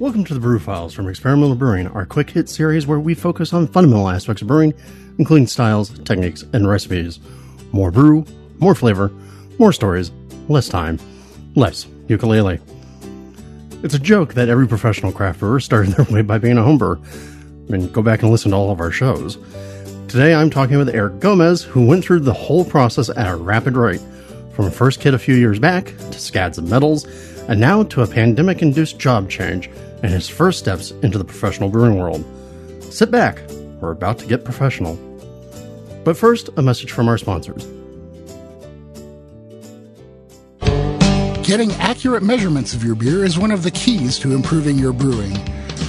Welcome to the Brew Files from Experimental Brewing, our quick hit series where we focus on fundamental aspects of brewing, including styles, techniques, and recipes. More brew, more flavor, more stories, less time, less ukulele. It's a joke that every professional craft brewer started their way by being a home brewer. I mean, go back and listen to all of our shows. Today I'm talking with Eric Gomez, who went through the whole process at a rapid rate, from a first kit a few years back, to scads of medals, and now to a pandemic-induced job change, and his first steps into the professional brewing world. Sit back, we're about to get professional. But first, a message from our sponsors. Getting accurate measurements of your beer is one of the keys to improving your brewing.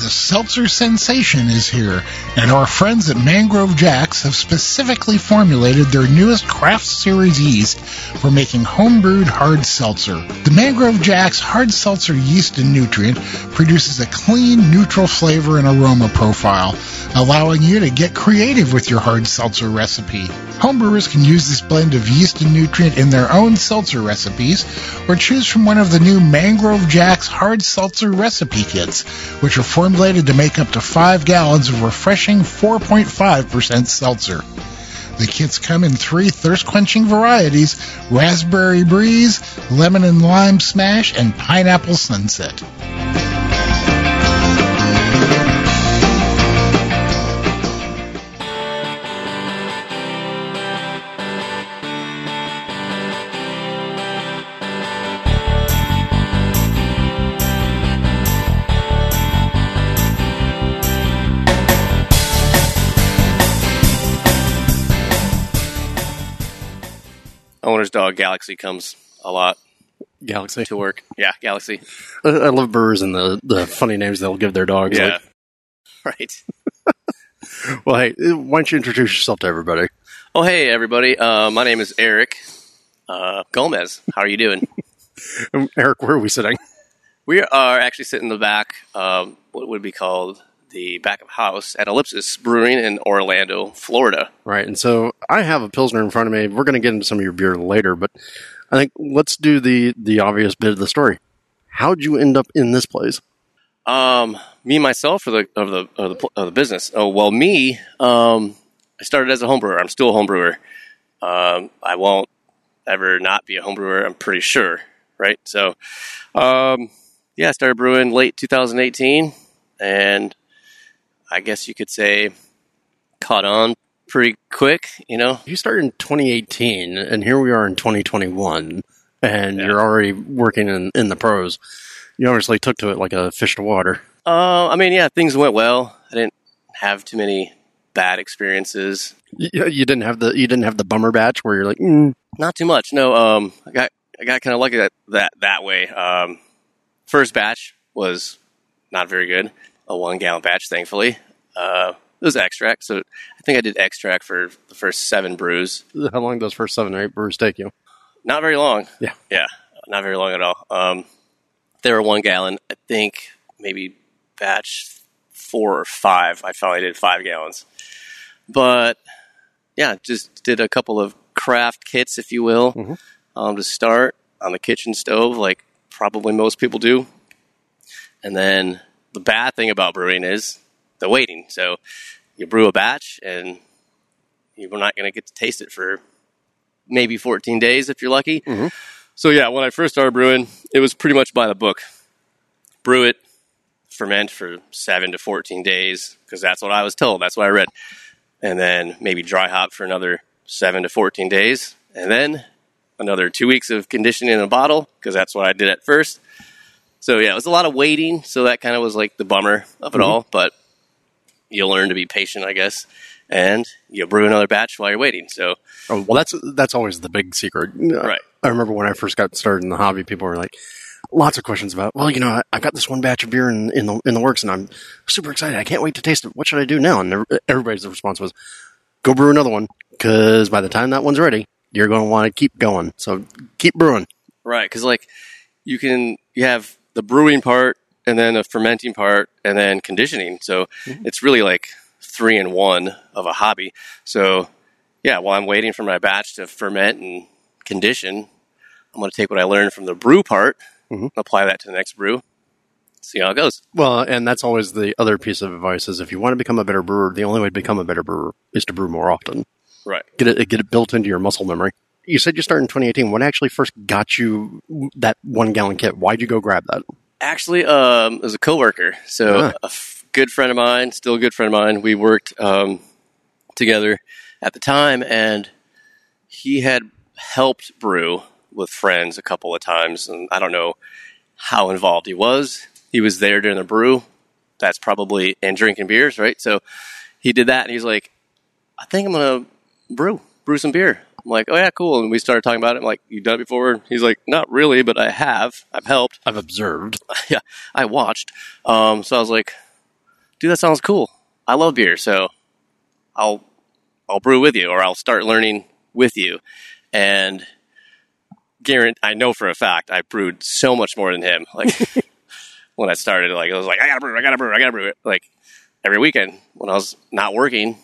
The seltzer sensation is here, and our friends at Mangrove Jacks have specifically formulated their newest craft series yeast for making homebrewed hard seltzer. The Mangrove Jacks hard seltzer yeast and nutrient produces a clean, neutral flavor and aroma profile, allowing you to get creative with your hard seltzer recipe. Homebrewers can use this blend of yeast and nutrient in their own seltzer recipes, or choose from one of the new Mangrove Jacks hard seltzer recipe kits, which are formulated to make up to 5 gallons of refreshing 4.5% seltzer. The kits come in 3 thirst-quenching varieties: Raspberry Breeze, Lemon and Lime Smash, and Pineapple Sunset. Owner's dog Galaxy comes a lot. Galaxy to work, yeah. Galaxy. I love brewers and the funny names they'll give their dogs. Yeah, like. Right. Well, hey, why don't you introduce yourself to everybody? Oh, hey everybody. My name is Eric Gomez. How are you doing, Eric? Where are we sitting? We are actually sitting in the back. What would be called the back of house at Ellipsis Brewing in Orlando, Florida. Right, and so I have a Pilsner in front of me. We're going to get into some of your beer later, but I think let's do the obvious bit of the story. How'd you end up in this place? Me, myself, or the business? Oh, well, me, I started as a homebrewer. I'm still a homebrewer. I won't ever not be a homebrewer, I'm pretty sure, right? So, yeah, I started brewing late 2018, and I guess you could say caught on pretty quick, you know. You started in 2018, and here we are in 2021, and yeah, you're already working in the pros. You obviously took to it like a fish to water. I mean, yeah, things went well. I didn't have too many bad experiences. You didn't have the bummer batch where you're like, not too much. No, I got kind of lucky that way. First batch was not very good. A 1 gallon batch, thankfully. It was extract, so I think I did extract for the first 7 brews. How long did those first 7 or 8 brews take you? Not very long. Yeah, not very long at all. They were 1 gallon. I think maybe batch 4 or 5. I finally did 5 gallons, but yeah, just did a couple of craft kits, if you will, to start on the kitchen stove, like probably most people do, and then. The bad thing about brewing is the waiting. So you brew a batch and you're not going to get to taste it for maybe 14 days if you're lucky. Mm-hmm. So yeah, when I first started brewing, it was pretty much by the book. Brew it, ferment for 7 to 14 days because that's what I was told. That's what I read. And then maybe dry hop for another 7 to 14 days. And then another 2 weeks of conditioning in a bottle because that's what I did at first. So, yeah, it was a lot of waiting, so that kind of was like the bummer of it all, but you learn to be patient, I guess, and you brew another batch while you're waiting. So, oh, well, that's always the big secret, right? I remember when I first got started in the hobby, people were like, lots of questions about, well, you know, I've got this one batch of beer in the works, and I'm super excited. I can't wait to taste it. What should I do now? And everybody's response was, go brew another one, because by the time that one's ready, you're going to want to keep going. So keep brewing. Right, because like you have the brewing part, and then a fermenting part, and then conditioning. So it's really like 3-in-1 of a hobby. So yeah, while I'm waiting for my batch to ferment and condition, I'm going to take what I learned from the brew part, apply that to the next brew, see how it goes. Well, and that's always the other piece of advice is if you want to become a better brewer, the only way to become a better brewer is to brew more often. Right. Get it built into your muscle memory. You said you started in 2018. What actually first got you that 1-gallon kit? Why'd you go grab that? Actually, it was a coworker. So good friend of mine, still a good friend of mine. We worked together at the time, and he had helped brew with friends a couple of times, and I don't know how involved he was. He was there during the brew. That's probably and drinking beers, right? So he did that, and he's like, I think I'm going to brew some beer. I'm like, oh, yeah, cool. And we started talking about it. I'm like, you've done it before? He's like, not really, but I have. I've helped. I've observed. Yeah, I watched. So I was like, dude, that sounds cool. I love beer, so I'll brew with you, or I'll start learning with you. And I know for a fact I brewed so much more than him. Like when I started, like I was like, I gotta brew. Like every weekend when I was not working,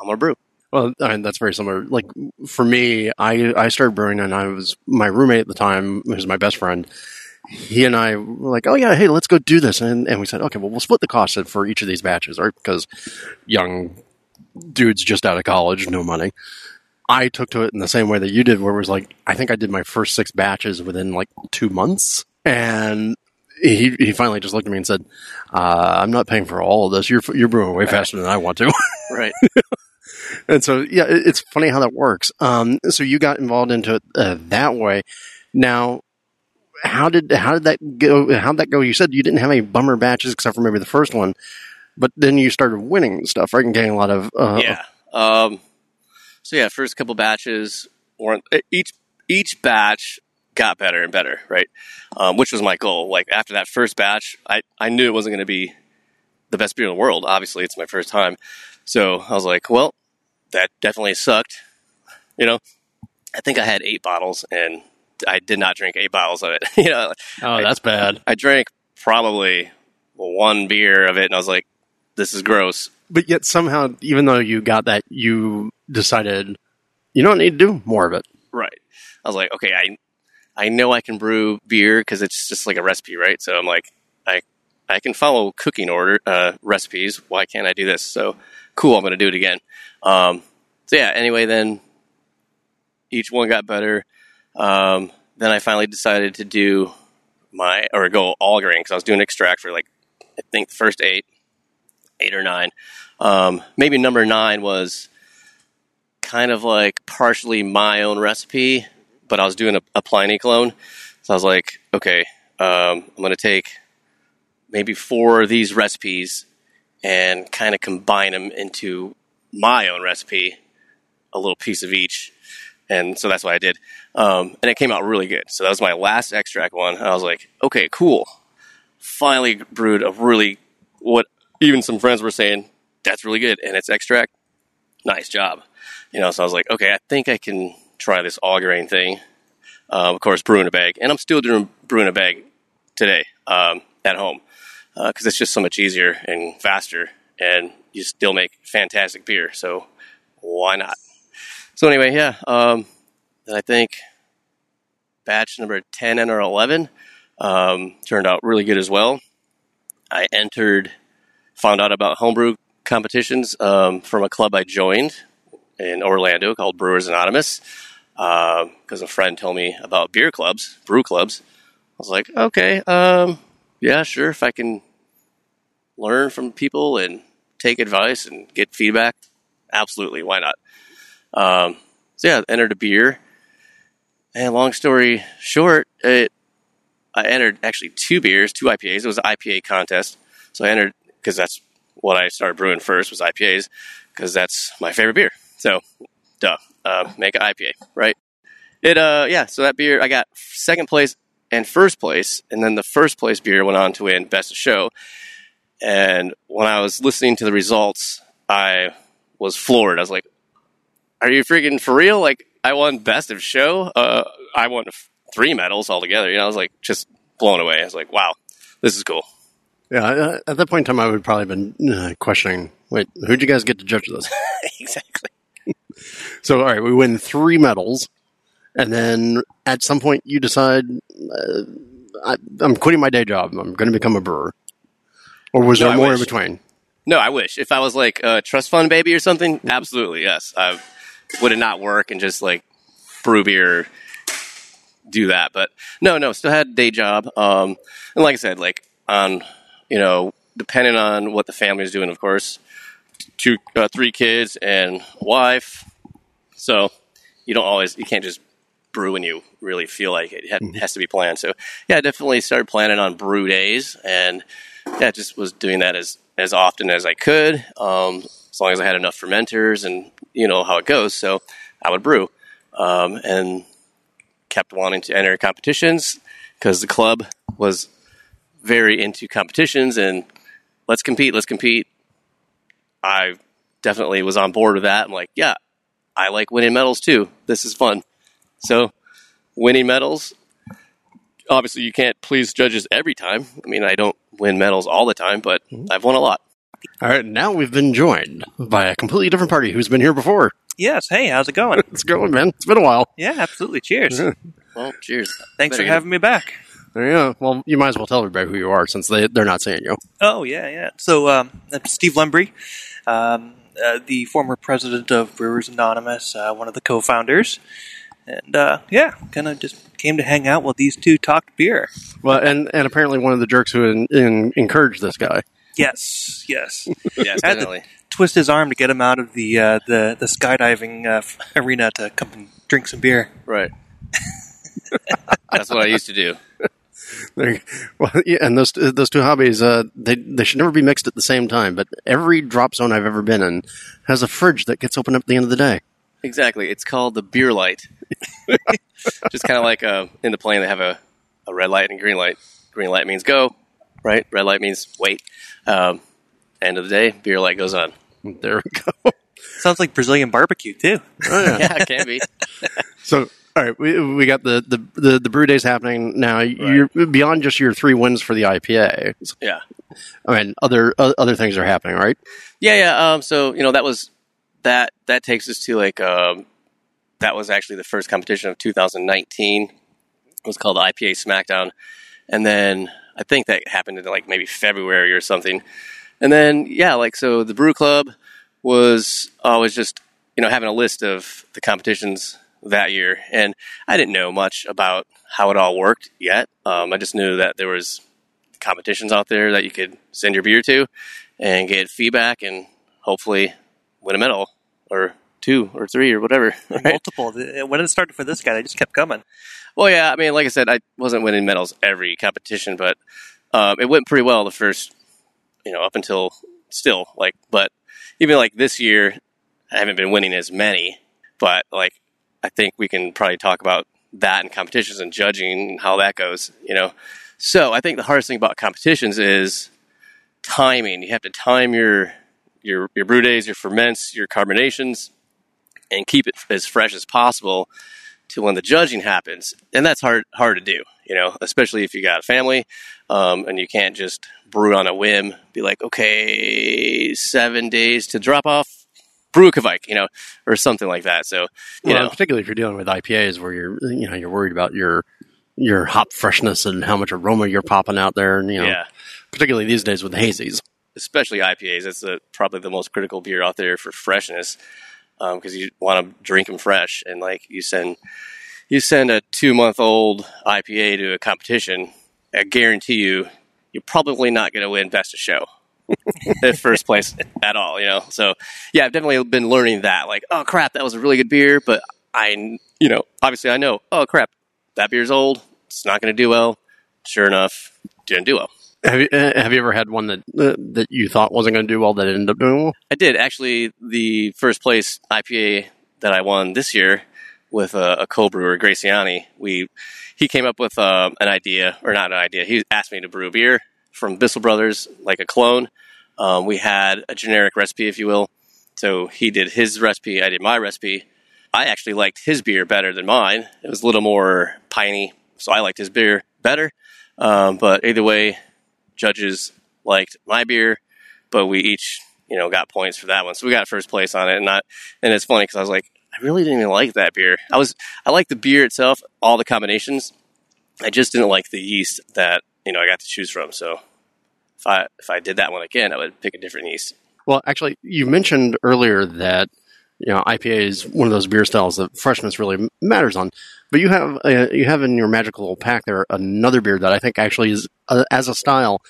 I'm gonna brew. Well, I mean, that's very similar. Like for me, I started brewing, and my roommate at the time, who's my best friend, he and I were like, oh yeah, hey, let's go do this, and we said, okay, well, we'll split the cost for each of these batches, right? Because young dudes just out of college, no money. I took to it in the same way that you did, where it was like, I think I did my first 6 batches within like 2 months. And he finally just looked at me and said, I'm not paying for all of this. You're brewing way faster than I want to. Right. And so, yeah, it's funny how that works. So you got involved into it that way. Now, how did that go? How'd that go? You said you didn't have any bummer batches except for maybe the first one, but then you started winning stuff, right? And getting a lot of, So yeah, first couple batches, each batch got better and better, right? Which was my goal. Like after that first batch, I knew it wasn't going to be the best beer in the world. Obviously, it's my first time. So I was like, well, that definitely sucked. You know, I think I had 8 bottles, and I did not drink 8 bottles of it. You know, that's bad. I drank probably 1 beer of it, and I was like, this is gross. But yet somehow, even though you got that, you decided you don't need to do more of it. Right. I was like, okay, I know I can brew beer because it's just like a recipe, right? So I'm like, I can follow cooking order recipes. Why can't I do this? So cool, I'm going to do it again. So yeah, anyway, then each one got better. Then I finally decided to do go all grain because I was doing extract for like, I think the first 8 or 9. Maybe number 9 was kind of like partially my own recipe, but I was doing a Pliny clone. So I was like, okay, I'm going to take maybe 4 of these recipes and kind of combine them into my own recipe, a little piece of each. And so that's what I did. And it came out really good. So that was my last extract one. And I was like, okay, cool. Finally brewed a really, what even some friends were saying, that's really good. And it's extract. Nice job. You know, so I was like, okay, I think I can try this all grain thing. Of course, brew in a bag. And I'm still doing brew in a bag today at home because it's just so much easier and faster. And you still make fantastic beer. So why not? So anyway, yeah. And I think batch number 10 and or 11 turned out really good as well. I found out about homebrew competitions from a club I joined in Orlando called Brewers Anonymous because a friend told me about beer clubs, brew clubs. I was like, okay, yeah, sure. If I can learn from people and take advice and get feedback, absolutely, why not? So yeah, entered a beer. And long story short, I entered actually 2 beers, 2 IPAs. It was an IPA contest. So I entered because that's what I started brewing first was IPAs because that's my favorite beer. So, duh, make an IPA, right? So that beer, I got second place and first place, and then the first place beer went on to win Best of Show. And when I was listening to the results, I was floored. I was like, are you freaking for real? Like, I won Best of Show. I won 3 medals altogether. You know, I was like, just blown away. I was like, wow, this is cool. Yeah, at that point in time, I would probably have been questioning, wait, who'd you guys get to judge this? Exactly. So, all right, we win 3 medals. And then at some point you decide, I'm quitting my day job. I'm going to become a brewer. Or was there more in between? No, I wish. If I was like a trust fund baby or something, absolutely, yes. I would not work and just like brew beer, do that. But no, still had a day job. And like I said, like on, depending on what the family is doing, of course, 3 kids and a wife. So you can't just brew when you really feel like it. It has to be planned. So, yeah, I definitely started planning on brew days, and just was doing that as often as I could, as long as I had enough fermenters and, how it goes. So I would brew and kept wanting to enter competitions because the club was very into competitions and let's compete. I definitely was on board with that. I'm like, yeah. I like winning medals, too. This is fun. So, winning medals, obviously you can't please judges every time. I mean, I don't win medals all the time, but I've won a lot. All right, now we've been joined by a completely different party who's been here before. Yes, hey, how's it going? It's going, man. It's been a while. Yeah, absolutely. Cheers. Well, cheers. Thanks for having me back. There you go. Well, you might as well tell everybody who you are since they're not seeing you. Oh, yeah. So, I'm Steve Lumbry. The former president of Brewers Anonymous, one of the co-founders. And, kind of just came to hang out while these two talked beer. Well, and apparently one of the jerks who encouraged this guy. Yes. Yes, definitely. I had to twist his arm to get him out of the skydiving arena to come and drink some beer. Right. That's what I used to do. And those two hobbies, they should never be mixed at the same time. But every drop zone I've ever been in has a fridge that gets opened up at the end of the day. Exactly. It's called the beer light. Just kind of like in the plane, they have a red light and green light. Green light means go, right? Red light means wait. End of the day, beer light goes on. There we go. Sounds like Brazilian barbecue, too. Oh, yeah. Yeah, it can be. So... All right, we got the brew days happening now. Right. You're beyond just your 3 wins for the IPA. Yeah, I mean other things are happening, right? Yeah. So that was that takes us to that was actually the first competition of 2019. It was called IPA Smackdown, and then I think that happened in like maybe February or something. And then so the brew club was always just having a list of the competitions that year, and I didn't know much about how it all worked yet. I just knew that there was competitions out there that you could send your beer to and get feedback and hopefully win a medal or 2 or 3 or whatever. Right? Multiple. When it started for this guy, they just kept coming. Well, yeah, I mean, like I said, I wasn't winning medals every competition, but it went pretty well the first, up until still. But even like this year, I haven't been winning as many, but I think we can probably talk about that and competitions and judging and how that goes, So I think the hardest thing about competitions is timing. You have to time your brew days, your ferments, your carbonations, and keep it as fresh as possible to when the judging happens. And that's hard to do, especially if you got a family and you can't just brew on a whim, be like, okay, 7 days to drop off. Brewkovic, or something like that. So, particularly if you're dealing with IPAs where you're worried about your hop freshness and how much aroma you're popping out there, and particularly these days with hazies, especially IPAs, that's probably the most critical beer out there for freshness because you want to drink them fresh. And like you send a 2-month-old IPA to a competition, I guarantee you're probably not going to win Best of Show. At first place at all, So, yeah, I've definitely been learning that. Like, oh, crap, that was a really good beer, but obviously I know, oh, crap, that beer's old. It's not going to do well. Sure enough, didn't do well. Have you ever had one that you thought wasn't going to do well that ended up doing well? I did. Actually, the first place IPA that I won this year with a co-brewer, Graciani, he came up with an idea, or not an idea. He asked me to brew a beer from Bissell Brothers, like a clone. We had a generic recipe, if you will. So he did his recipe, I did my recipe. I actually liked his beer better than mine. It was a little more piney, so I liked his beer better. But either way, judges liked my beer, but we each, got points for that one. So we got first place on it, and it's funny because I was like, I really didn't even like that beer. I liked the beer itself, all the combinations. I just didn't like the yeast that I got to choose from. So if I did that one again, I would pick a different yeast. Well, actually, you mentioned earlier that IPA is one of those beer styles that freshness really matters on. But you have in your magical pack there another beer that I think actually is, as a style,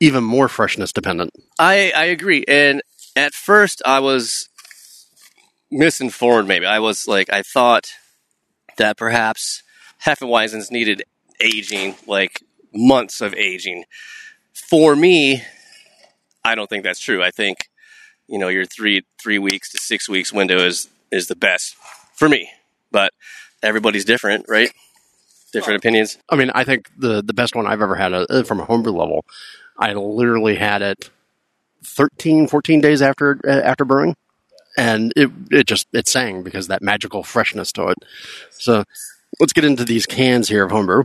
even more freshness dependent. I agree. And at first I was misinformed, maybe. I thought that perhaps Hefeweizens needed aging, like months of aging. For me, I don't think that's true. I think, your three weeks to 6 weeks window is the best for me. But everybody's different, right? Different opinions. I mean, I think the best one I've ever had from a homebrew level, I literally had it 13, 14 days after brewing. And it sang because that magical freshness to it. So let's get into these cans here of homebrew.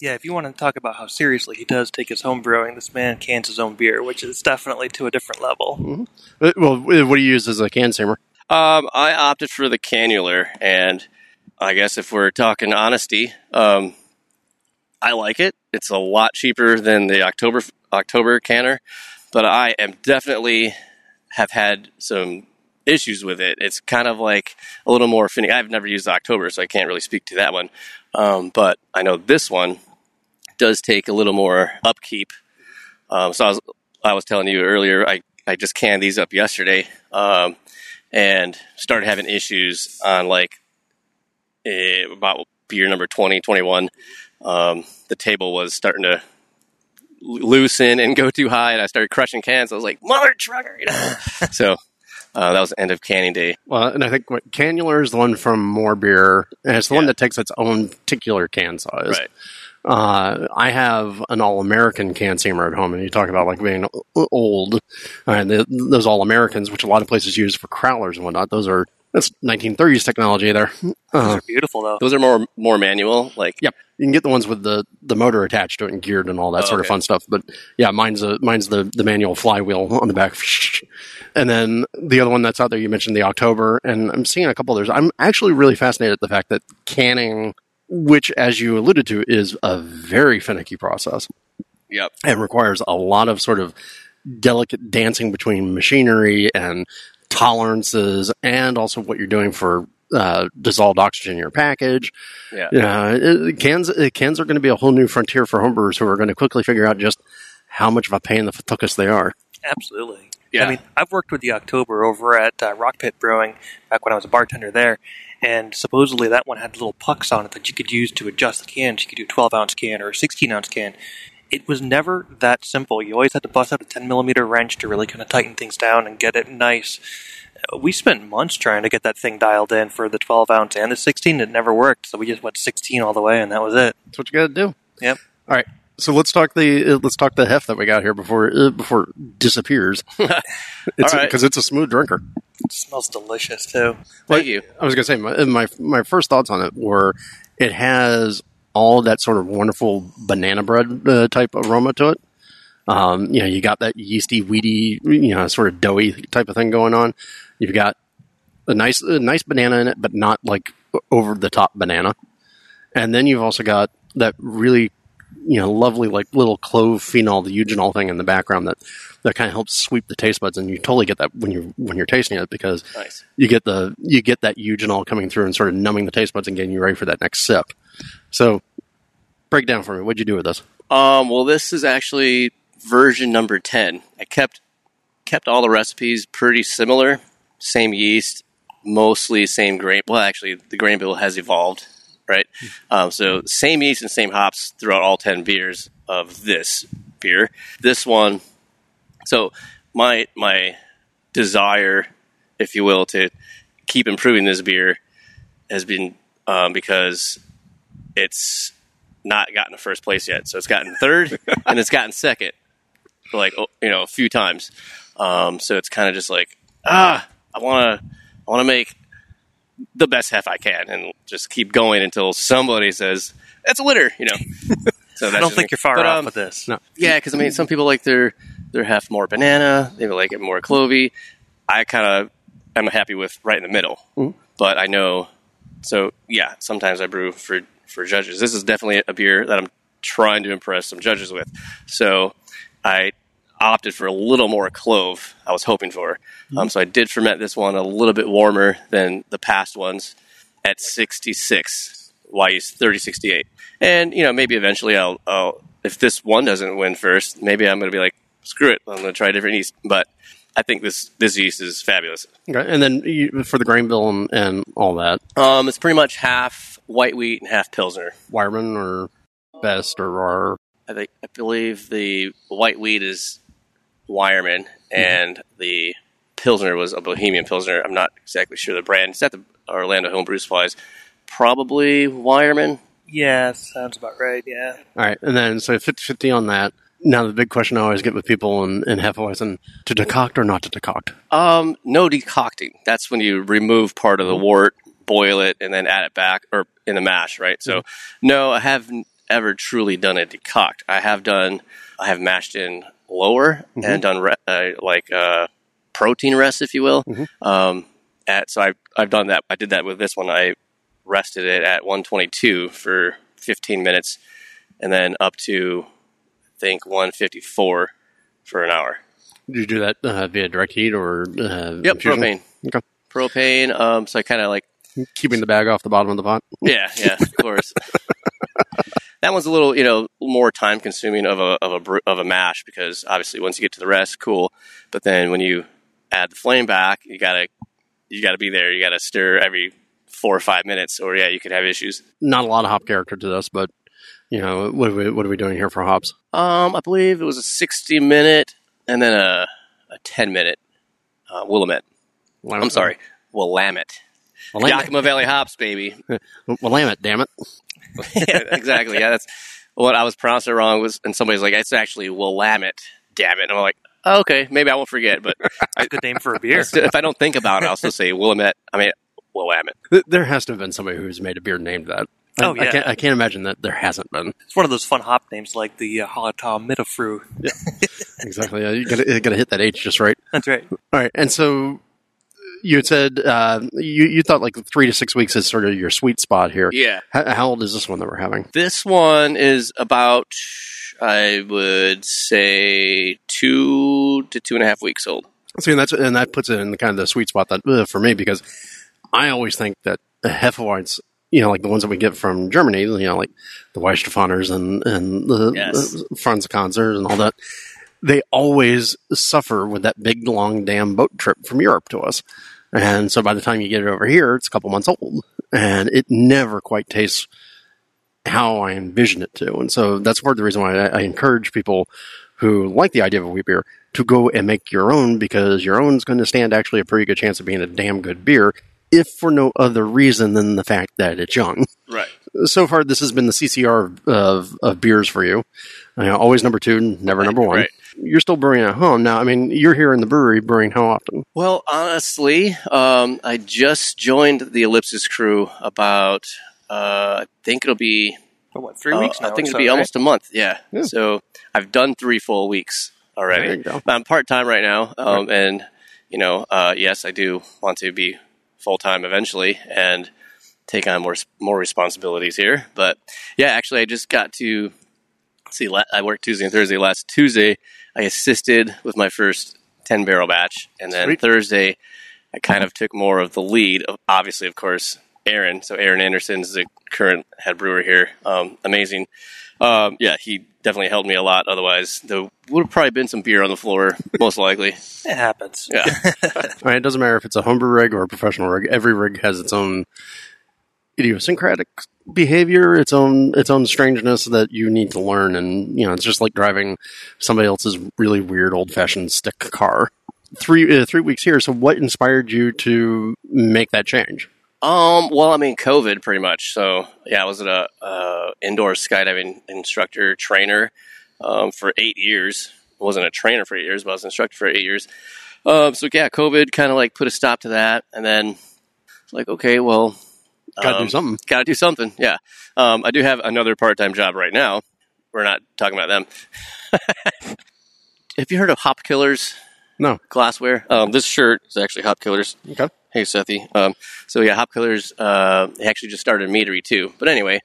Yeah, if you want to talk about how seriously he does take his home brewing, this man cans his own beer, which is definitely to a different level. Mm-hmm. Well, what do you use as a can steamer? I opted for the Cannular, and I guess if we're talking honesty, I like it. It's a lot cheaper than the October canner, but I am definitely have had some issues with it. It's kind of like a little more finicky. I've never used October, so I can't really speak to that one. But I know this one does take a little more upkeep. So I was telling you earlier, I just canned these up yesterday and started having issues on about beer number 20, 21. The table was starting to loosen and go too high, and I started crushing cans. I was like, mother trucker! So that was the end of canning day. Well, and I think Cannular is the one from More Beer, and it's the one that takes its own particular can size. Right. I have an All-American can steamer at home, and you talk about being old. And those All-Americans, which a lot of places use for crowlers and whatnot, that's 1930s technology there. Those are beautiful, though. Those are more manual. Yep. You can get the ones with the motor attached to it and geared and all that sort of fun stuff. But yeah, mine's the manual flywheel on the back. And then the other one that's out there, you mentioned the October, and I'm seeing a couple others. I'm actually really fascinated at the fact that canning, which, as you alluded to, is a very finicky process. Yep. And requires a lot of sort of delicate dancing between machinery and tolerances, and also what you're doing for dissolved oxygen in your package. Yeah, cans are going to be a whole new frontier for homebrewers who are going to quickly figure out just how much of a pain in the fatukas they are. Absolutely. Yeah. I mean, I've worked with the October over at Rock Pit Brewing back when I was a bartender there, and supposedly that one had little pucks on it that you could use to adjust the can. You could do a 12-ounce can or a 16-ounce can. It was never that simple. You always had to bust out a 10-millimeter wrench to really kind of tighten things down and get it nice. We spent months trying to get that thing dialed in for the 12-ounce and the 16. It never worked, so we just went 16 all the way, and that was it. That's what you got to do. Yep. All right. So let's talk the heft that we got here before it disappears. Because it's a smooth drinker. It smells delicious too. Thank you. I was going to say my first thoughts on it were it has all that sort of wonderful banana bread type aroma to it. You got that yeasty, weedy, sort of doughy type of thing going on. You've got a nice banana in it, but not over the top banana. And then you've also got that really, lovely little clove phenol, the eugenol thing in the background that kind of helps sweep the taste buds. And you totally get that when you're tasting it because you get that eugenol coming through and sort of numbing the taste buds and getting you ready for that next sip. So, break down for me. What'd you do with this? Well, this is actually version number 10. I kept all the recipes pretty similar. Same yeast, mostly same grain. Well, actually, the grain bill has evolved, right? So, same yeast and same hops throughout all 10 beers of this beer. This one, so my desire, if you will, to keep improving this beer has been because it's not gotten to first place yet. So it's gotten third and it's gotten second, like, you know, a few times. So it's kind of just like, I want to make the best half I can and just keep going until somebody says, that's a winner, you know. So that's I don't think you're far off with this. No. Yeah, because, I mean, some people like their half more banana. They like it more clovey. I kind of am happy with right in the middle. Mm-hmm. But I know, so, yeah, sometimes I brew for judges. This is definitely a beer that I'm trying to impress some judges with. So I opted for a little more clove I was hoping for. Mm-hmm. So I did ferment this one a little bit warmer than the past ones at 66, why use 3068. And, you know, maybe eventually I'll if this one doesn't win first, maybe I'm going to be like, screw it, I'm going to try a different yeast. But I think this yeast is fabulous. Okay. And then for the grain bill and all that? It's pretty much half white wheat and half Pilsner. Wireman or Best or Rar? I believe the white wheat is Wireman, and the Pilsner was a Bohemian Pilsner. I'm not exactly sure the brand. It's at the Orlando Homebrew Supplies. Probably Wireman. Yeah, sounds about right, yeah. All right, and then so 50-50 on that. Now, the big question I always get with people in Hefeweizen, to decoct or not to decoct? No decocting. That's when you remove part of the wort, boil it, and then add it back, or in the mash, right? So, no, I haven't ever truly done a decoct. I have mashed in lower and done protein rest, if you will. Mm-hmm. So I've done that. I did that with this one. I rested it at 122 for 15 minutes and then up to, I think, 154 for an hour. Did you do that via direct heat or infusion? Propane. Okay. Propane. So I kind of like... Keeping the bag off the bottom of the pot? Yeah, of course. That one's a little, you know, more time consuming of a mash because obviously once you get to the rest, cool. But then when you add the flame back, you gotta be there. You gotta stir every 4 or 5 minutes, or you could have issues. Not a lot of hop character to this, but you know, what are we doing here for hops? I believe it was a 60-minute and then a 10-minute Willamette. Willamette. Yakima Valley hops, baby. Willamette, damn it. Yeah, exactly. Yeah, that's what I was pronouncing it wrong. Was and somebody's like, it's actually Willamette, damn it. And I'm like, oh, okay, maybe I won't forget. But that's a good name for a beer. If I don't think about it, I'll still say Willamette. I mean, Willamette. There has to have been somebody who's made a beer named that. Oh, yeah. I can't imagine that there hasn't been. It's one of those fun hop names like the Hallertau Mittelfrüh. Yeah, exactly. Yeah, you gotta hit that H just right. That's right. All right, and so. You had said you thought like 3 to 6 weeks is sort of your sweet spot here. Yeah. How old is this one that we're having? This one is about, I would say, 2 to 2.5 weeks old. See, and that puts it in the kind of the sweet spot that for me, because I always think that the Hefeweizen, you know, like the ones that we get from Germany, you know, like the Weihenstephaner and the Franziskaner and all that. They always suffer with that big, long, damn boat trip from Europe to us. And so by the time you get it over here, it's a couple months old. And it never quite tastes how I envision it to. And so that's part of the reason why I encourage people who like the idea of a wheat beer to go and make your own, because your own's going to stand actually a pretty good chance of being a damn good beer, if for no other reason than the fact that it's young. Right. So far, this has been the CCR of beers for you. Always number two, never number one. Right. You're still brewing at home now. I mean, you're here in the brewery brewing how often? Well, honestly, I just joined the Ellipsis crew about, I think it'll be... Oh, what, 3 weeks now? I think it'll be almost a month, yeah. So I've done 3 full weeks already. There you go. I'm part-time right now, right. And, you know, yes, I do want to be full-time eventually, and take on more responsibilities here. But, yeah, actually, I just got to... See, I worked Tuesday and Thursday. Last Tuesday, I assisted with my first 10-barrel batch. And then Sweet. Thursday, I kind of took more of the lead, obviously, of course, Aaron. So Aaron Anderson is the current head brewer here. Amazing. Yeah, he definitely helped me a lot. Otherwise, there would have probably been some beer on the floor, most likely. It happens. Yeah. All right, it doesn't matter if it's a homebrew rig or a professional rig. Every rig has its own idiosyncratic behavior, its own strangeness that you need to learn. And, you know, it's just like driving somebody else's really weird old-fashioned stick car. Three weeks here. So what inspired you to make that change? Well, I mean, COVID pretty much. So yeah, I was an indoor skydiving instructor trainer, for 8 years. I wasn't a trainer for 8 years, but I was an instructor for 8 years. So yeah, COVID kind of like put a stop to that. And then like, okay, well, gotta do something. Yeah. I do have another part-time job right now. We're not talking about them. Have you heard of Hop Killers? No. Glassware. This shirt is actually Hop Killers. Okay. Hey, Sethy. So yeah, Hop Killers, they actually just started a meadery too. But anyway,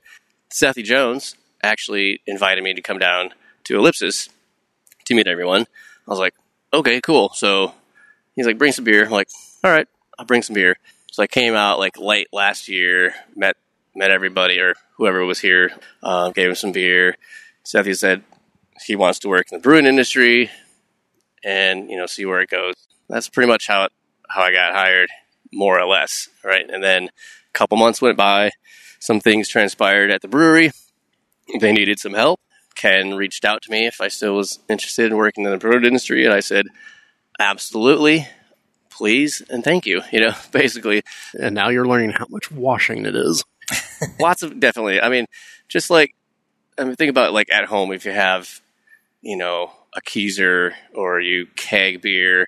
Sethy Jones actually invited me to come down to Ellipsis to meet everyone. I was like, okay, cool. So he's like, bring some beer. I'm like, all right, I'll bring some beer. So I came out like late last year, met everybody or whoever was here, gave him some beer. Sethy said he wants to work in the brewing industry and, you know, see where it goes. That's pretty much how I got hired, more or less, right? And then a couple months went by. Some things transpired at the brewery. They needed some help. Ken reached out to me if I still was interested in working in the brewing industry, and I said, absolutely, please, and thank you, you know, basically. And now you're learning how much washing it is. Lots of, definitely. I mean, just like, I mean, think about like at home, if you have, you know, a keyser or you keg beer,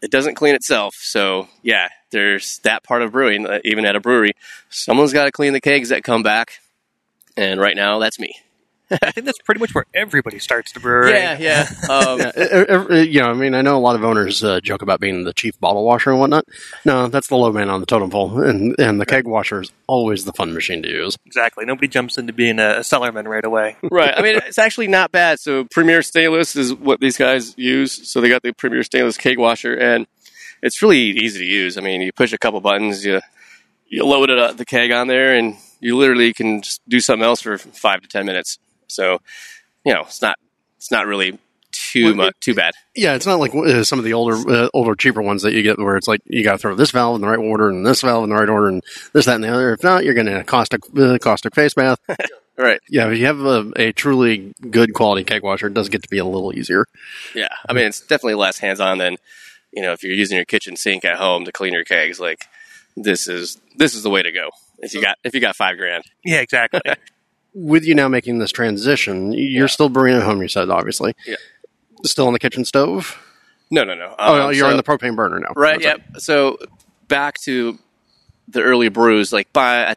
it doesn't clean itself. So yeah, there's that part of brewing. Even at a brewery, someone's got to clean the kegs that come back. And right now that's me. I think that's pretty much where everybody starts to brew. Right? Yeah, yeah. Yeah, I mean, I know a lot of owners joke about being the chief bottle washer and whatnot. No, that's the low man on the totem pole, and the keg washer is always the fun machine to use. Exactly. Nobody jumps into being a cellarman right away. Right. I mean, it's actually not bad. So Premier Stainless is what these guys use. So they got the Premier Stainless keg washer, and it's really easy to use. I mean, you push a couple buttons, you load it up, the keg on there, and you literally can just do something else for 5 to 10 minutes. So, you know, it's not really too bad. Yeah, it's not like some of the older, cheaper ones that you get where it's like you got to throw this valve in the right order and this valve in the right order and this, that, and the other. If not, you're going to caustic face bath. Right. Yeah, if you have a truly good quality keg washer, it does get to be a little easier. Yeah, I mean, it's definitely less hands-on than, you know, if you're using your kitchen sink at home to clean your kegs. Like, this is the way to go if you got $5,000. Yeah, exactly. With you now making this transition, you're still brewing at home, you said, obviously. Yeah. Still on the kitchen stove? No. You're on the propane burner now. Right, yeah. So back to the early brews, like by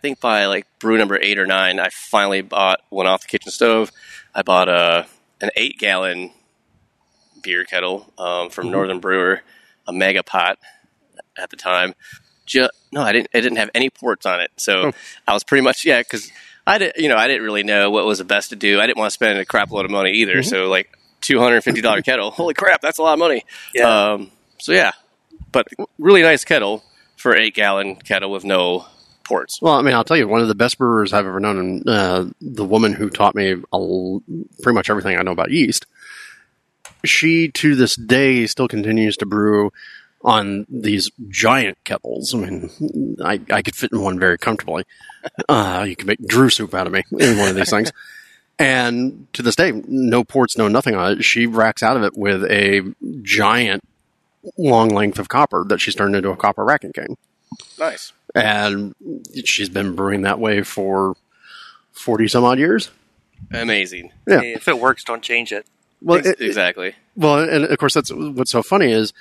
brew number 8 or 9, I finally bought one off the kitchen stove. I bought an 8-gallon beer kettle from Northern Brewer, a mega pot at the time. I didn't have any ports on it. So I was pretty much, yeah, because I didn't really know what was the best to do. I didn't want to spend a crap load of money either. Mm-hmm. So like $250 kettle, holy crap, that's a lot of money. Yeah. So yeah, but really nice kettle for 8-gallon kettle with no ports. Well, I mean, I'll tell you, one of the best brewers I've ever known, and the woman who taught me pretty much everything I know about yeast, she to this day still continues to brew on these giant kettles. I mean, I could fit in one very comfortably. You could make Drew soup out of me in one of these things. And to this day, no ports, no nothing on it. She racks out of it with a giant long length of copper that she's turned into a copper racking king. Nice. And she's been brewing that way for 40 some odd years. Amazing. Yeah. If it works, don't change it. Well, exactly. Well, and of course, that's what's so funny is,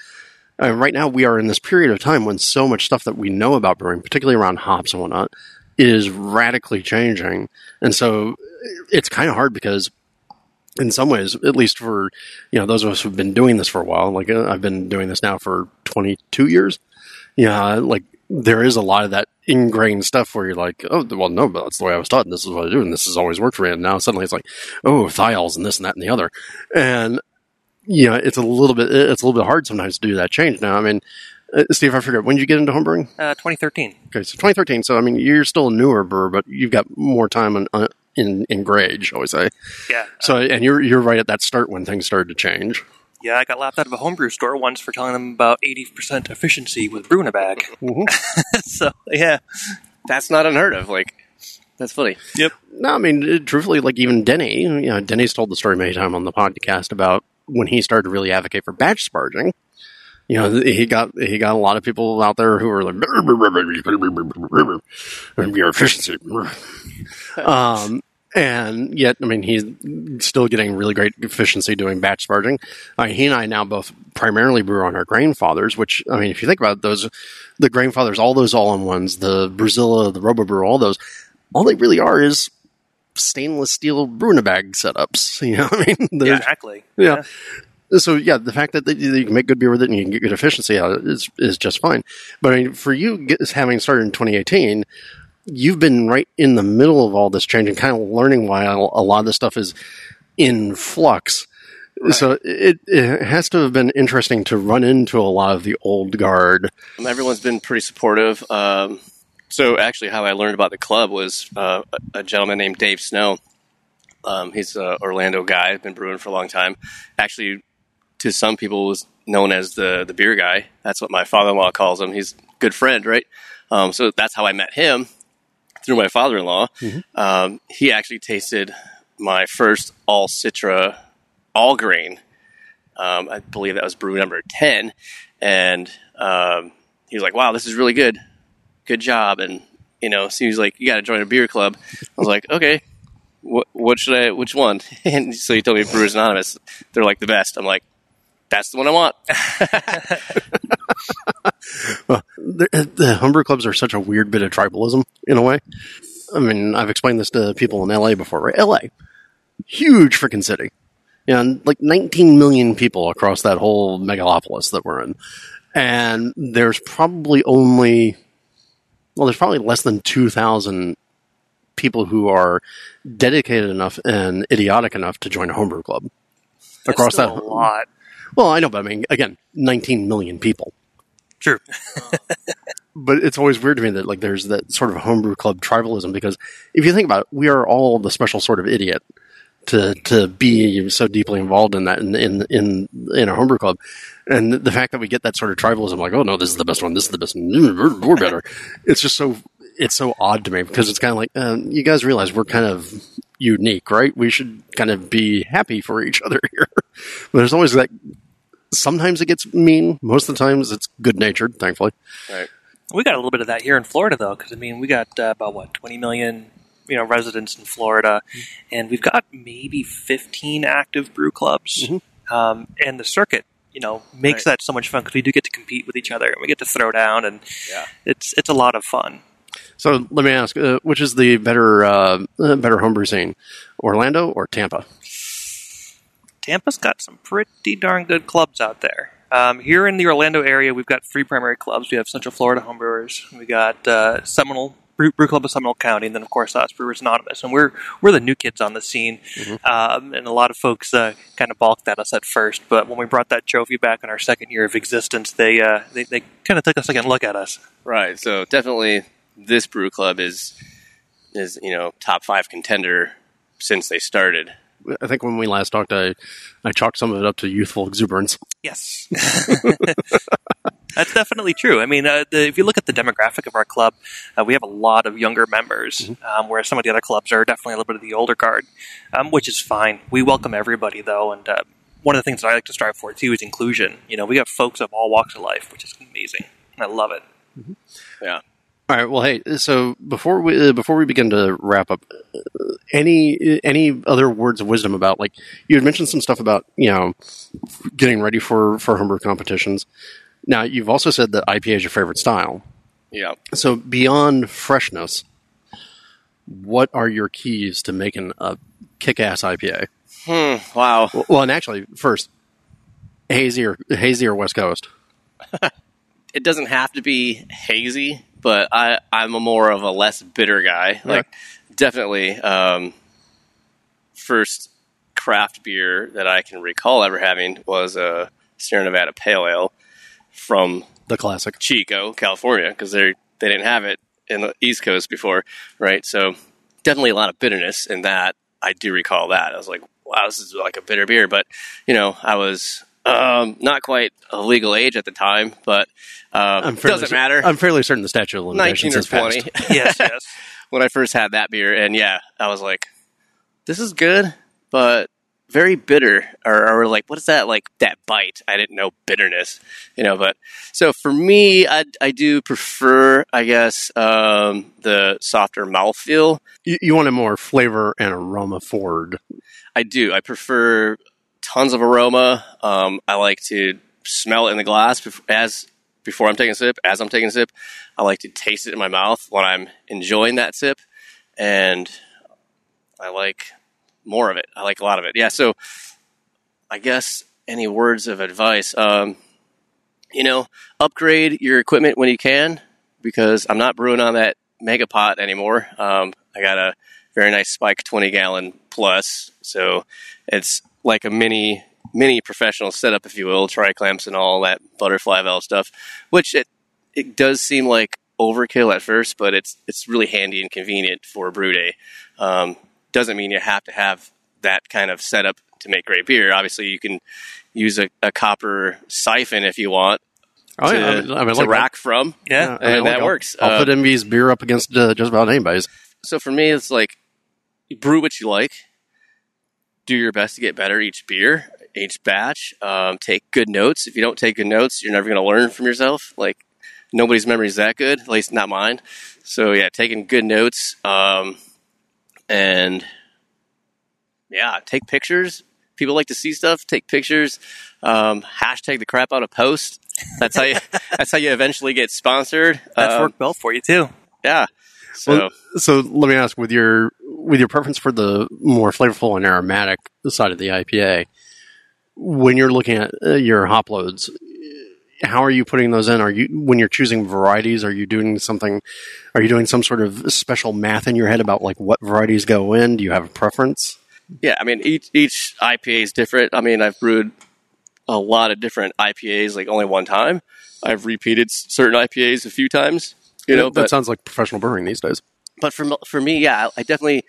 right now, we are in this period of time when so much stuff that we know about brewing, particularly around hops and whatnot, is radically changing. And so it's kind of hard because in some ways, at least for, you know, those of us who've been doing this for a while, like I've been doing this now for 22 years, yeah, like there is a lot of that ingrained stuff where you're like, oh, well, no, but that's the way I was taught, and this is what I do, and this has always worked for me. And now suddenly it's like, oh, thiols and this and that and the other. And yeah, it's a little bit hard sometimes to do that change now. I mean, Steve, I forget, when did you get into homebrewing? 2013. Okay, so 2013. So, I mean, you're still a newer brewer, but you've got more time in grade, shall we say. Yeah. So, and you're right at that start when things started to change. Yeah, I got laughed out of a homebrew store once for telling them about 80% efficiency with brew in a bag. Mm-hmm. So, yeah, that's not unheard of. Like, That's funny. Yep. No, I mean, truthfully, like even Denny, you know, Denny's told the story many times on the podcast about when he started to really advocate for batch sparging. You know, he got a lot of people out there who were like, your efficiency. And yet, I mean, he's still getting really great efficiency doing batch sparging. I mean, he and I now both primarily brew on our Grainfathers, which, I mean, if you think about it, the Grainfathers, all those all-in-ones, the Brazilla, the RoboBrew, all those, all they really are is stainless steel brew-in-a-bag setups. You know what I mean? Yeah, exactly. Yeah. So, yeah, the fact that you can make good beer with it and you can get good efficiency out of it is just fine. But, I mean, for you, having started in 2018, you've been right in the middle of all this change and kind of learning why a lot of this stuff is in flux. Right. So it has to have been interesting to run into a lot of the old guard. Everyone's been pretty supportive. So, actually, how I learned about the club was a gentleman named Dave Snow. He's an Orlando guy, been brewing for a long time. Actually, to some people, was known as the beer guy. That's what my father-in-law calls him. He's a good friend, right? So that's how I met him, through my father-in-law. Mm-hmm. He actually tasted my first all-citra, all-grain. I believe that was brew number 10. And he was like, wow, this is really good. Good job. And, you know, seems like you got to join a beer club. I was like, okay, what should I, which one? And so he told me Brewers Anonymous. They're like the best. I'm like, that's the one I want. Well, the homebrew clubs are such a weird bit of tribalism in a way. I mean, I've explained this to people in LA before, right? LA, huge freaking city. You know, like 19 million people across that whole megalopolis that we're in. And there's probably only... Well, there's probably less than 2,000 people who are dedicated enough and idiotic enough to join a homebrew club. Across that a lot. Well, I know, but I mean, again, 19 million people. Sure. But it's always weird to me that like there's that sort of homebrew club tribalism, because if you think about it, we are all the special sort of idiot to be so deeply involved in that in a homebrew club. And the fact that we get that sort of tribalism, like, oh, no, this is the best one, this is the best one, we're better. It's just so, it's so odd to me, because it's kind of like, you guys realize we're kind of unique, right? We should kind of be happy for each other here. But there's always that, sometimes it gets mean, most of the times it's good-natured, thankfully. Right. We got a little bit of that here in Florida, though, because, I mean, we got about, 20 million, you know, residents in Florida, and we've got maybe 15 active brew clubs, mm-hmm. And the circuit, you know, makes that so much fun, because we do get to compete with each other and we get to throw down, and it's a lot of fun. So let me ask, which is the better homebrew scene, Orlando or Tampa? Tampa's got some pretty darn good clubs out there. Here in the Orlando area, we've got three primary clubs. We have Central Florida Homebrewers. We got Seminole Brew Club of Seminole County, and then of course us, Brewers Anonymous, and we're the new kids on the scene, mm-hmm. And a lot of folks kind of balked at us at first, but when we brought that trophy back in our second year of existence, they kind of took a second look at us. Right, so definitely this brew club is you know, top 5 contender since they started. I think when we last talked, I chalked some of it up to youthful exuberance. Yes. That's definitely true. I mean, if you look at the demographic of our club, we have a lot of younger members, mm-hmm. Whereas some of the other clubs are definitely a little bit of the older guard, which is fine. We welcome everybody, though, and one of the things that I like to strive for, too, is inclusion. You know, we have folks of all walks of life, which is amazing. I love it. Mm-hmm. Yeah. All right. Well, hey, so before we begin to wrap up, any other words of wisdom about, like, you had mentioned some stuff about, you know, getting ready for homebrew competitions. Now, you've also said that IPA is your favorite style. Yeah. So beyond freshness, what are your keys to making a kick-ass IPA? Wow. Well, and actually, first, hazy or West Coast? It doesn't have to be hazy, but I'm more of a less bitter guy. Yeah. Like, definitely, first craft beer that I can recall ever having was a Sierra Nevada Pale Ale. From the classic Chico, California, because they didn't have it in the East Coast before, right? So definitely a lot of bitterness in that. I do recall that. I was like, wow, this is like a bitter beer. But, you know, I was not quite a legal age at the time, but it doesn't matter. I'm fairly certain the statute of limitations is 19 or 20. Yes, yes. when I first had that beer. And yeah, I was like, this is good, but very bitter. Or like, what is that? Like that bite. I didn't know bitterness, you know, but so for me, I do prefer, I guess, the softer mouthfeel. You want a more flavor and aroma forward. I do. I prefer tons of aroma. I like to smell it in the glass before I'm taking a sip, as I'm taking a sip. I like to taste it in my mouth when I'm enjoying that sip, and I like more of it. I like a lot of it. Yeah, so I guess any words of advice, upgrade your equipment when you can, because I'm not brewing on that mega pot anymore. I got a very nice Spike 20-gallon plus, so it's like a mini professional setup, if you will, tri-clamps and all that butterfly valve stuff, which it does seem like overkill at first, but it's really handy and convenient for a brew day. Doesn't mean you have to have that kind of setup to make great beer. Obviously, you can use a copper siphon if you want rack from. Yeah, and that works. I'll put MV's beer up against just about anybody's. So for me, it's like, you brew what you like. Do your best to get better each beer, each batch. Take good notes. If you don't take good notes, you're never going to learn from yourself. Like, nobody's memory is that good, at least not mine. So, yeah, taking good notes. Take pictures. People like to see stuff. Take pictures. Hashtag the crap out of posts. That's how you, eventually get sponsored. That's worked well for you, too. Yeah. So let me ask, with your preference for the more flavorful and aromatic side of the IPA, when you're looking at your hop loads, how are you putting those in? When you're choosing varieties, are you doing some sort of special math in your head about like what varieties go in? Do you have a preference? Yeah, I mean, each IPA is different. I mean, I've brewed a lot of different IPAs, like only one time. I've repeated certain IPAs a few times. That sounds like professional brewing these days. But for me, yeah, I definitely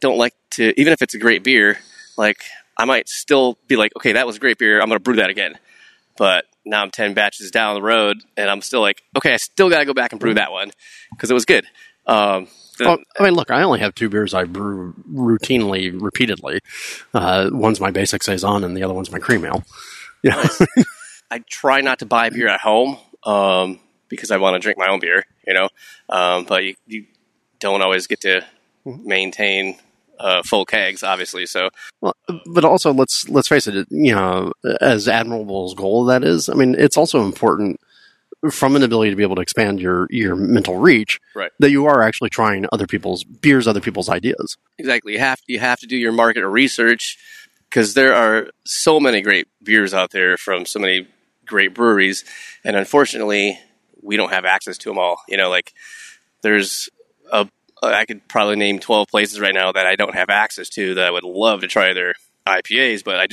don't like to, even if it's a great beer, like I might still be like, okay, that was a great beer. I'm going to brew that again. But now I'm 10 batches down the road and I'm still like, okay, I still got to go back and brew that one because it was good. I only have two beers I brew routinely, repeatedly. One's my basic Saison and the other one's my cream ale. Yeah. Nice. I try not to buy beer at home. Because I want to drink my own beer, but you don't always get to maintain full kegs, obviously. So, well, but also let's face it, as admirable as goal that is, I mean, it's also important from an ability to be able to expand your mental reach, right, that you are actually trying other people's beers, other people's ideas. Exactly. You have to do your market research, because there are so many great beers out there from so many great breweries, and unfortunately, we don't have access to them all. There's I could probably name 12 places right now that I don't have access to that I would love to try their IPAs, but I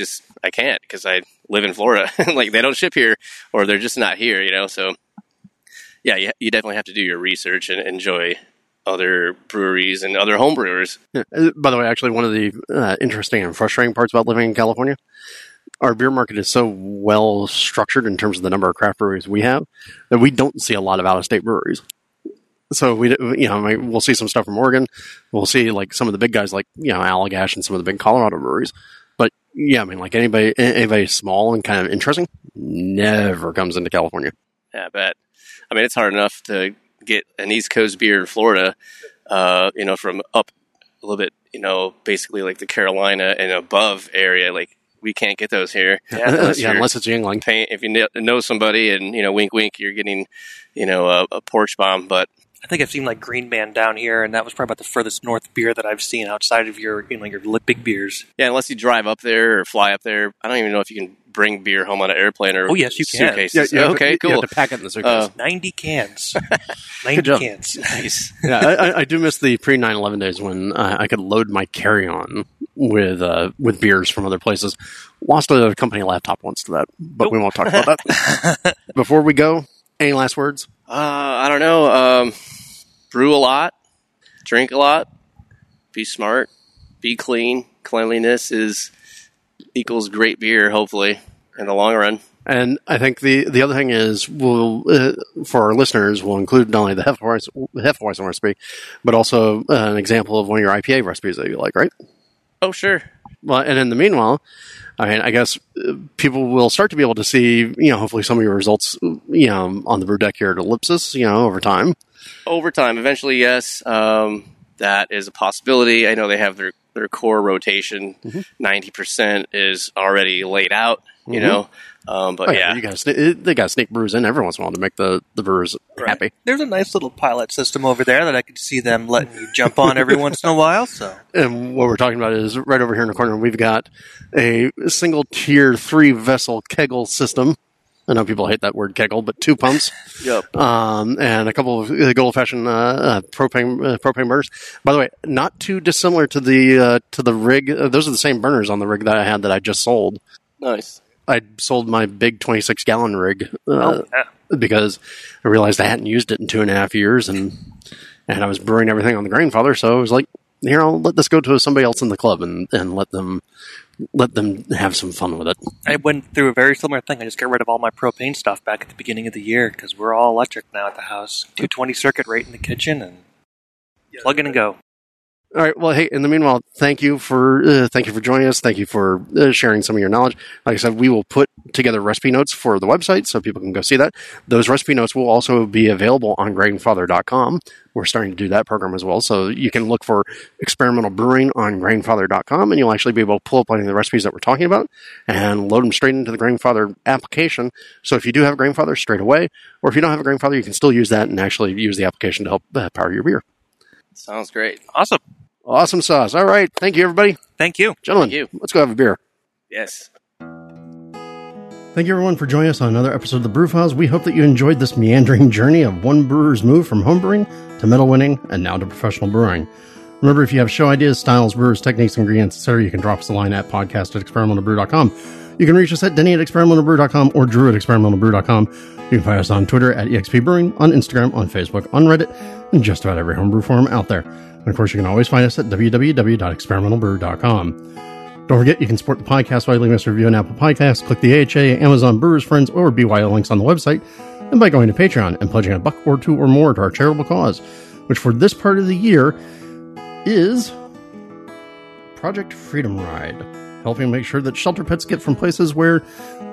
can't because I live in Florida. Like, they don't ship here, or they're just not here, So, yeah, you definitely have to do your research and enjoy other breweries and other home brewers. Yeah. By the way, actually, one of the interesting and frustrating parts about living in California, our beer market is so well structured in terms of the number of craft breweries we have that we don't see a lot of out-of-state breweries. So we'll see some stuff from Oregon. We'll see like some of the big guys, like Allagash and some of the big Colorado breweries. But yeah, I mean, like anybody small and kind of interesting never comes into California. Yeah, I bet. I mean, it's hard enough to get an East Coast beer in Florida, from up a little bit, basically like the Carolina and above area, like. We can't get those here. Yeah, unless it's Yingling. If you know somebody and, wink, wink, you're getting, a Porch Bomb. But I think I've seen like Green Man down here, and that was probably about the furthest north beer that I've seen outside of your, your big beers. Yeah, unless you drive up there or fly up there. I don't even know if you can bring beer home on an airplane or suitcases. Yes, you can. Yeah, okay, cool. You have to pack it in the suitcase. 90 cans. 90 cans. Nice. Yeah, I do miss the pre-9/11 days when I could load my carry-on with beers from other places. Lost a company laptop once to that, but We won't talk about that. Before we go, any last words? I don't know. Brew a lot, drink a lot, be smart, be clean. Cleanliness equals great beer, hopefully, in the long run. And I think the other thing is, we'll, for our listeners, we'll include not only the Hefeweizen recipe, but also an example of one of your IPA recipes that you like, right? Oh, sure. Well, and in the meanwhile, I mean, I guess people will start to be able to see, hopefully some of your results, on the brew deck here at Ellipsis, over time. Over time. Eventually, yes. That is a possibility. I know they have their core rotation. Mm-hmm. 90% is already laid out, you mm-hmm. know. But oh, yeah. They got to sneak brews in every once in a while to make the brewers right. happy. There's a nice little pilot system over there that I could see them letting you jump on every once in a while. So, and what we're talking about is right over here in the corner, we've got a single tier 3 vessel kegel system. I know people hate that word kegel, but 2 pumps. Yep. And a couple of good old-fashioned propane burners. By the way, not too dissimilar to the rig. Those are the same burners on the rig that I had that I just sold. Nice. I sold my big 26-gallon rig because I realized I hadn't used it in 2.5 years, and I was brewing everything on the Grainfather, so I was like, here, I'll let this go to somebody else in the club and let them have some fun with it. I went through a very similar thing. I just got rid of all my propane stuff back at the beginning of the year because we're all electric now at the house. 220 circuit right in the kitchen and plug in and go. All right. Well, hey, in the meanwhile, thank you for joining us. Thank you for sharing some of your knowledge. Like I said, we will put together recipe notes for the website so people can go see that. Those recipe notes will also be available on grainfather.com. We're starting to do that program as well. So you can look for experimental brewing on grainfather.com, and you'll actually be able to pull up any of the recipes that we're talking about and load them straight into the Grainfather application. So if you do have Grainfather, straight away, or if you don't have a Grainfather, you can still use that and actually use the application to help power your beer. Sounds great. Awesome. Awesome sauce. All right. Thank you, everybody. Thank you. Gentlemen, Thank you. Let's go have a beer. Yes. Thank you, everyone, for joining us on another episode of the Brew Files. We hope that you enjoyed this meandering journey of one brewer's move from homebrewing to medal winning and now to professional brewing. Remember, if you have show ideas, styles, brewers, techniques, ingredients, etc., you can drop us a line at podcast@experimentalbrew.com. You can reach us at denny@experimentalbrew.com or drew@experimentalbrew.com. You can find us on Twitter @EXPBrewing, on Instagram, on Facebook, on Reddit, and just about every homebrew forum out there. And of course, you can always find us at www.experimentalbrew.com. Don't forget, you can support the podcast by leaving us a review on Apple Podcasts, click the AHA, Amazon, Brewers Friends, or BYO links on the website, and by going to Patreon and pledging $1 or $2 or more to our charitable cause, which for this part of the year is Project Freedom Ride, helping make sure that shelter pets get from places where,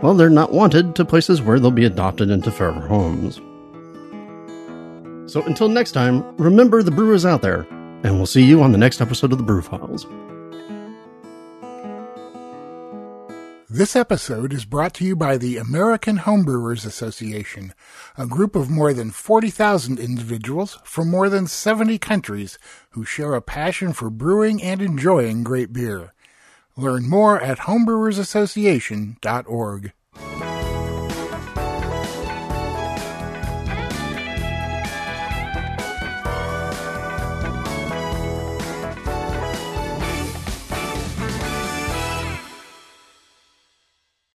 well, they're not wanted to places where they'll be adopted into forever homes. So until next time, remember the brewers out there, and we'll see you on the next episode of the Brew Files. This episode is brought to you by the American Homebrewers Association, a group of more than 40,000 individuals from more than 70 countries who share a passion for brewing and enjoying great beer. Learn more at homebrewersassociation.org.